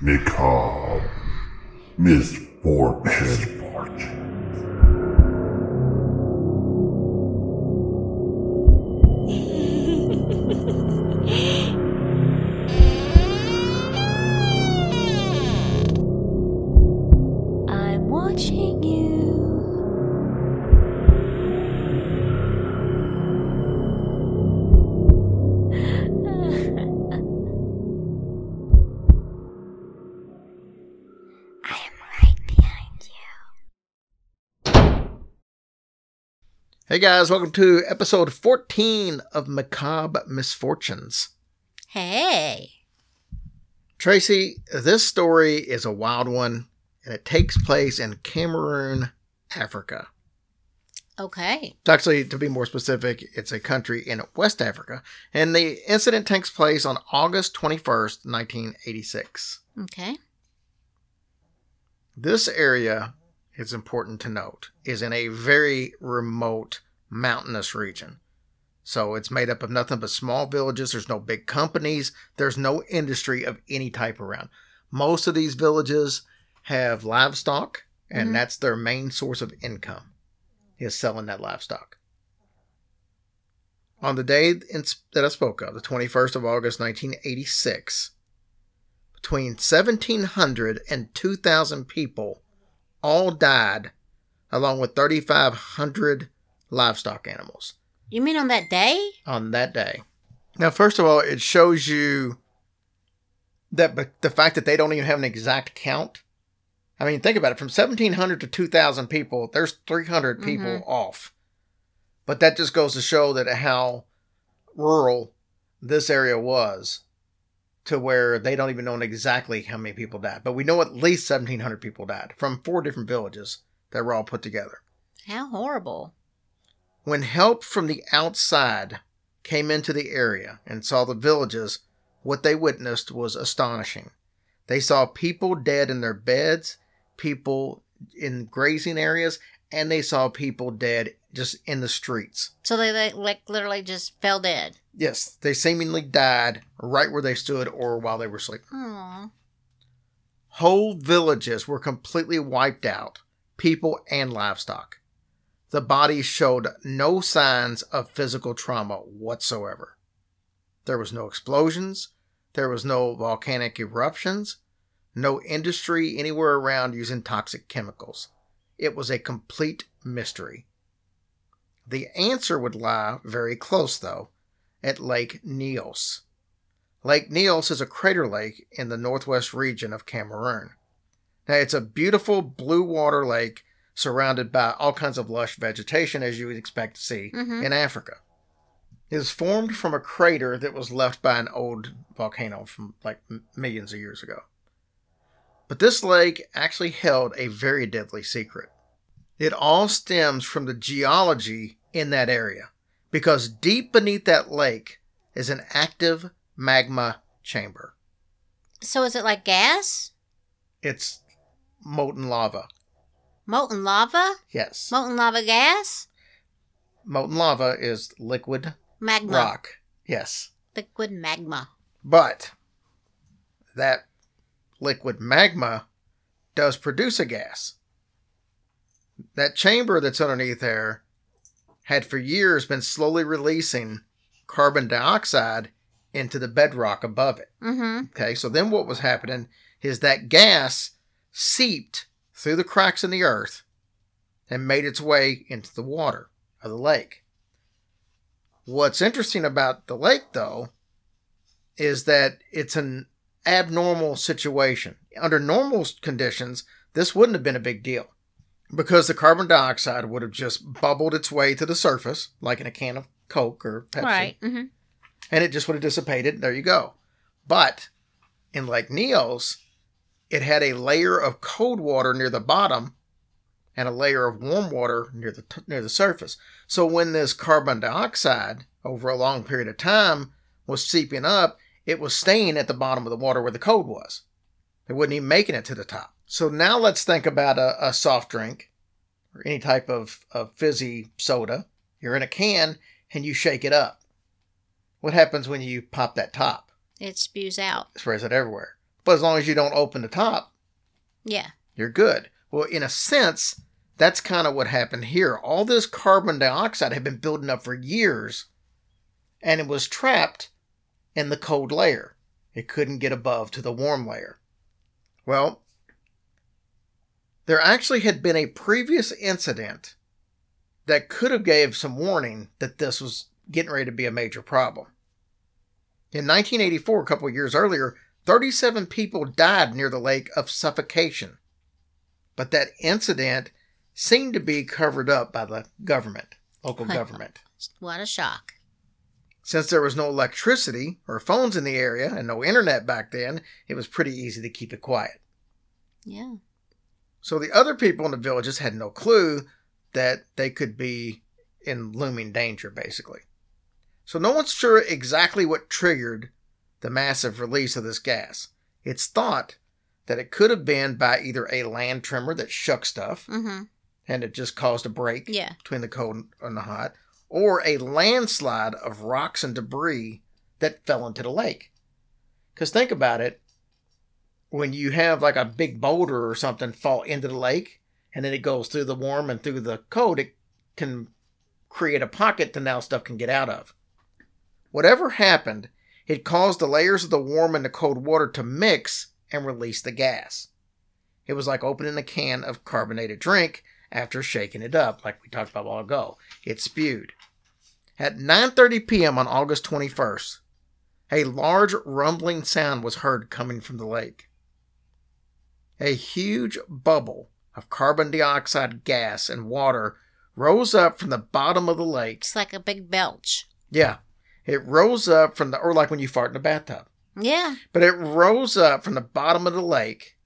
Macabre Misfortunes. I'm watching you. Hey guys, welcome to episode 14 of Macabre Misfortunes. Hey. Tracy, this story is a wild one, and it takes place in Cameroon, Africa. Okay. It's actually, to be more specific, it's a country in West Africa, and the incident takes place on August 21st, 1986. Okay. This area, it's important to note, is in a very remote mountainous region. So it's made up of nothing but small villages. There's no big companies. There's no industry of any type around. Most of these villages have livestock, and that's their main source of income, is selling that livestock. On the day that I spoke of, the 21st of August, 1986, between 1,700 and 2,000 people all died, along with 3,500 livestock animals. You mean on that day? On that day. Now, first of all, it shows you that the fact that they don't even have an exact count. I mean, think about it. From 1,700 to 2,000 people, there's 300 people off. But that just goes to show that how rural this area was, to where they don't even know exactly how many people died. But we know at least 1,700 people died from four different villages that were all put together. How horrible. When help from the outside came into the area and saw the villages, what they witnessed was astonishing. They saw people dead in their beds, people in grazing areas, and they saw people dead just in the streets. So they like literally just fell dead. Yes, they seemingly died right where they stood or while they were sleeping. Aww. Whole villages were completely wiped out, people and livestock. The bodies showed no signs of physical trauma whatsoever. There was no explosions. There was no volcanic eruptions. No industry anywhere around using toxic chemicals. It was a complete mystery. The answer would lie very close, though, at Lake Nyos. Lake Nyos is a crater lake in the northwest region of Cameroon. Now, it's a beautiful blue water lake surrounded by all kinds of lush vegetation, as you would expect to see in Africa. It was formed from a crater that was left by an old volcano from like millions of years ago. But this lake actually held a very deadly secret. It all stems from the geology in that area, because deep beneath that lake is an active magma chamber. So is it like gas? It's molten lava. Molten lava? Yes. Molten lava gas? Molten lava is liquid magma. Rock. Yes. Liquid magma. But that liquid magma does produce a gas. That chamber that's underneath there had for years been slowly releasing carbon dioxide into the bedrock above it. Okay, so then what was happening is that gas seeped through the cracks in the earth and made its way into the water of the lake. What's interesting about the lake, though, is that it's an abnormal situation. Under normal conditions, this wouldn't have been a big deal, because the carbon dioxide would have just bubbled its way to the surface, like in a can of Coke or Pepsi. Right. And it just would have dissipated. There you go. But in Lake Nyos, it had a layer of cold water near the bottom and a layer of warm water near the surface. So when this carbon dioxide, over a long period of time, was seeping up, it was staying at the bottom of the water where the cold was. It wasn't even making it to the top. So now let's think about a soft drink or any type of fizzy soda. You're in a can and you shake it up. What happens when you pop that top? It spews out. It sprays it everywhere. But as long as you don't open the top, yeah, you're good. Well, in a sense, that's kind of what happened here. All this carbon dioxide had been building up for years, and it was trapped in the cold layer. It couldn't get above to the warm layer. Well, there actually had been a previous incident that could have gave some warning that this was getting ready to be a major problem. In 1984, a couple of years earlier, 37 people died near the lake of suffocation. But that incident seemed to be covered up by the government, local government. What a shock. Since there was no electricity or phones in the area and no internet back then, it was pretty easy to keep it quiet. Yeah. So the other people in the villages had no clue that they could be in looming danger, basically. So no one's sure exactly what triggered the massive release of this gas. It's thought that it could have been by either a land tremor that shook stuff, mm-hmm. and it just caused a break between the cold and the hot, or a landslide of rocks and debris that fell into the lake. Because think about it, when you have like a big boulder or something fall into the lake, and then it goes through the warm and through the cold, it can create a pocket that now stuff can get out of. Whatever happened, it caused the layers of the warm and the cold water to mix and release the gas. It was like opening a can of carbonated drink after shaking it up, like we talked about a while ago. It spewed. At 9:30 p.m. on August 21st, a large rumbling sound was heard coming from the lake. A huge bubble of carbon dioxide gas and water rose up from the bottom of the lake. It's like a big belch. Yeah. It rose up from the, or like when you fart in a bathtub. Yeah. But it rose up from the bottom of the lake.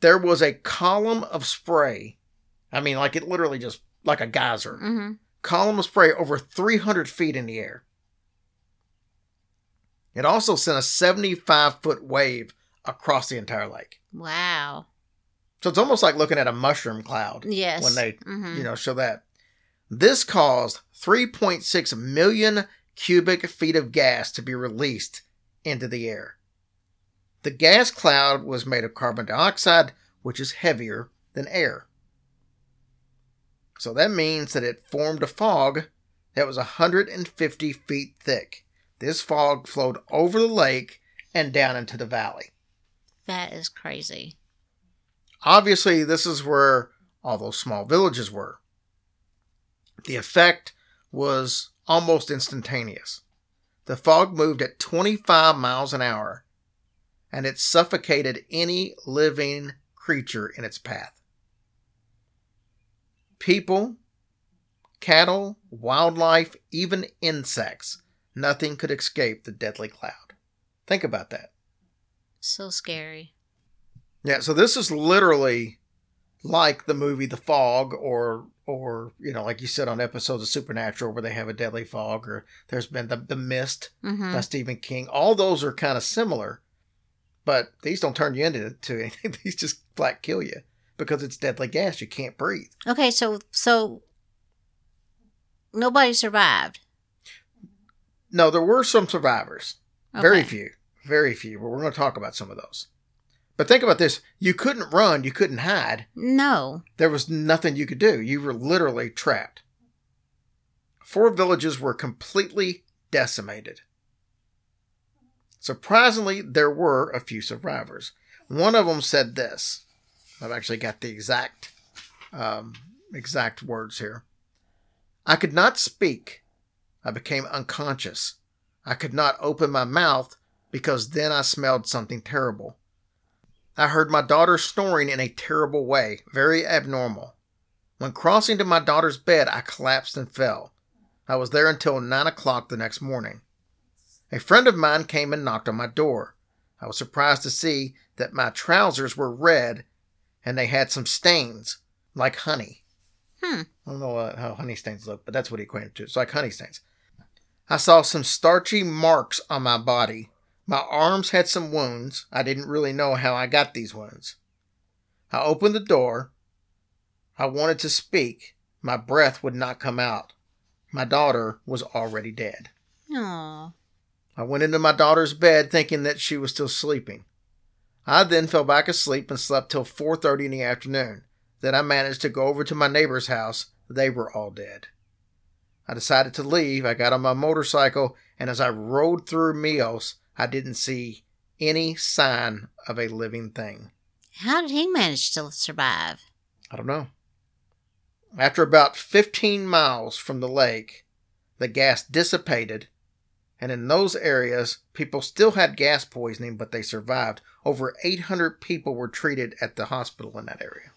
There was a column of spray. I mean, like it literally just, like a geyser. Mm-hmm. Column of spray over 300 feet in the air. It also sent a 75-foot wave across the entire lake. Wow. So it's almost like looking at a mushroom cloud. Yes. When they, mm-hmm. Show that. This caused 3.6 million cubic feet of gas to be released into the air. The gas cloud was made of carbon dioxide, which is heavier than air. So that means that it formed a fog that was 150 feet thick. This fog flowed over the lake and down into the valley. That is crazy. Obviously, this is where all those small villages were. The effect was almost instantaneous. The fog moved at 25 miles an hour, and it suffocated any living creature in its path. People, cattle, wildlife, even insects, nothing could escape the deadly cloud. Think about that. So scary. Yeah, so this is literally like the movie The Fog, or like you said on episodes of Supernatural where they have a deadly fog, or there's been the Mist mm-hmm. by Stephen King. All those are kind of similar, but these don't turn you into anything. These just flat kill you because it's deadly gas. You can't breathe. Okay, so nobody survived? No, there were some survivors. Okay. Very few. But we're going to talk about some of those. But think about this. You couldn't run. You couldn't hide. No. There was nothing you could do. You were literally trapped. 4 villages were completely decimated. Surprisingly, there were a few survivors. One of them said this. I've actually got the exact words here. I could not speak. I became unconscious. I could not open my mouth because then I smelled something terrible. I heard my daughter snoring in a terrible way, very abnormal. When crossing to my daughter's bed, I collapsed and fell. I was there until 9 o'clock the next morning. A friend of mine came and knocked on my door. I was surprised to see that my trousers were red and they had some stains, like honey. I don't know how honey stains look, but that's what he equated to. It's like honey stains. I saw some starchy marks on my body. My arms had some wounds. I didn't really know how I got these wounds. I opened the door. I wanted to speak. My breath would not come out. My daughter was already dead. Aww. I went into my daughter's bed thinking that she was still sleeping. I then fell back asleep and slept till 4:30 in the afternoon. Then I managed to go over to my neighbor's house. They were all dead. I decided to leave. I got on my motorcycle, and as I rode through Nyos, I didn't see any sign of a living thing. How did he manage to survive? I don't know. After about 15 miles from the lake, the gas dissipated, and in those areas, people still had gas poisoning, but they survived. Over 800 people were treated at the hospital in that area.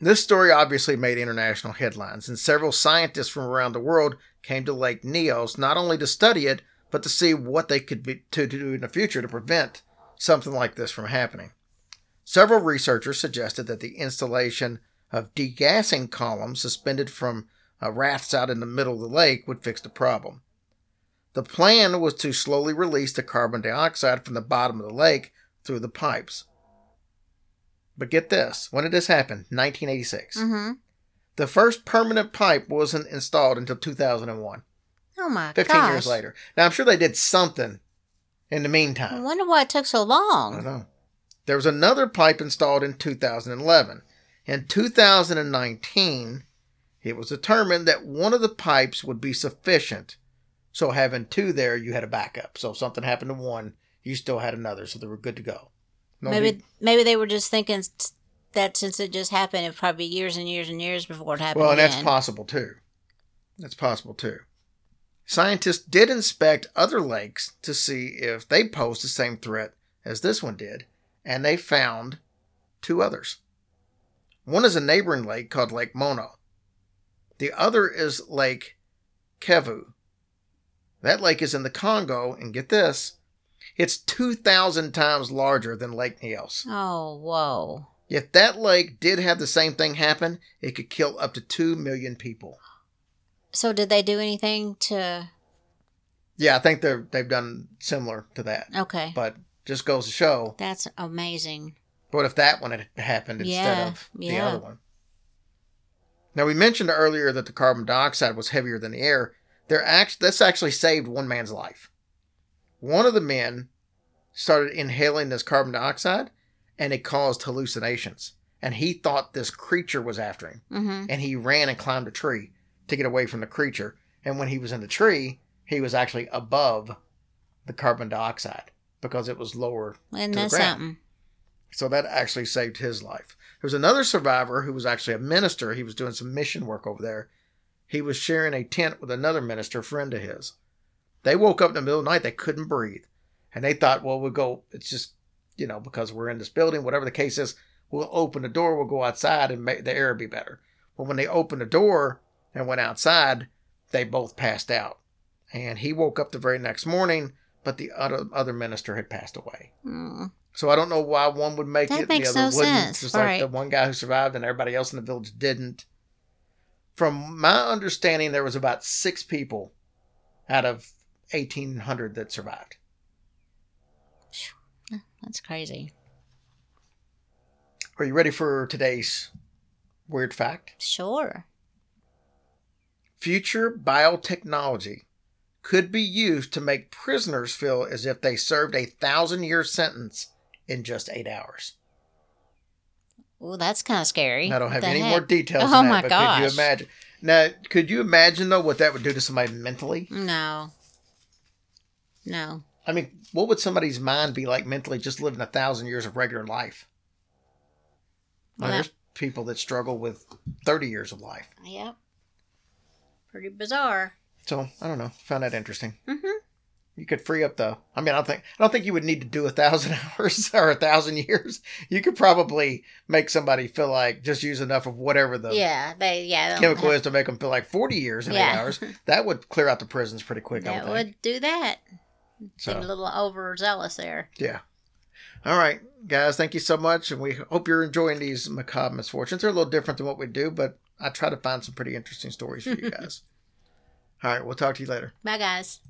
This story obviously made international headlines, and several scientists from around the world came to Lake Nyos not only to study it, but to see what they could do in the future to prevent something like this from happening. Several researchers suggested that the installation of degassing columns suspended from rafts out in the middle of the lake would fix the problem. The plan was to slowly release the carbon dioxide from the bottom of the lake through the pipes. But get this. When did this happen? 1986. Mm-hmm. The first permanent pipe wasn't installed until 2001. Oh, my gosh. 15 years later. Now, I'm sure they did something in the meantime. I wonder why it took so long. I don't know. There was another pipe installed in 2011. In 2019, it was determined that one of the pipes would be sufficient. So having two there, you had a backup. So if something happened to one, you still had another. So they were good to go. No maybe they were just thinking that since it just happened, it probably years and years and years before it happened. Well, and again. That's possible too. That's possible too. Scientists did inspect other lakes to see if they posed the same threat as this one did, and they found two others. One is a neighboring lake called Lake Mono. The other is Lake Kevu. That lake is in the Congo, and get this, it's 2,000 times larger than Lake Nyos. Oh, whoa. If that lake did have the same thing happen, it could kill up to 2 million people. So did they do anything to... Yeah, I think they've done similar to that. Okay. But just goes to show. That's amazing. What if that one had happened instead of the other one? Now, we mentioned earlier that the carbon dioxide was heavier than the air. This actually saved one man's life. One of the men started inhaling this carbon dioxide, and it caused hallucinations. And he thought this creature was after him. Mm-hmm. And he ran and climbed a tree to get away from the creature. And when he was in the tree, he was actually above the carbon dioxide because it was lower to the ground. Something. So that actually saved his life. There was another survivor who was actually a minister. He was doing some mission work over there. He was sharing a tent with another minister friend of his. They woke up in the middle of the night. They couldn't breathe. And they thought, well, we'll go. It's just, because we're in this building, whatever the case is, we'll open the door. We'll go outside and make the air will be better. Well, when they opened the door and went outside, they both passed out. And he woke up the very next morning, but the other minister had passed away. Mm. So I don't know why one would make it, the other wouldn't. Sense. Just like the one guy who survived and everybody else in the village didn't. From my understanding, there was about 6 people out of 1,800 that survived. That's crazy. Are you ready for today's weird fact? Sure. Future biotechnology could be used to make prisoners feel as if they served a 1,000-year sentence in just 8 hours. Well, that's kind of scary. I don't have any more details on that, but gosh. Could you imagine? Now, could you imagine, though, what that would do to somebody mentally? No. I mean, what would somebody's mind be like mentally just living 1,000 years of regular life? Well, there's people that struggle with 30 years of life. Yep. Pretty bizarre. So, I don't know. Found that interesting. Mm-hmm. You could free up the... I mean, I don't think you would need to do 1,000 hours or 1,000 years. You could probably make somebody feel like just use enough of whatever the chemical is to make them feel like 40 years in 8 hours. That would clear out the prisons pretty quick, I would think. That would do that. Seem a little overzealous there. Yeah. All right, guys. Thank you so much. And we hope you're enjoying these macabre misfortunes. They're a little different than what we do, but I try to find some pretty interesting stories for you guys. All right. We'll talk to you later. Bye, guys.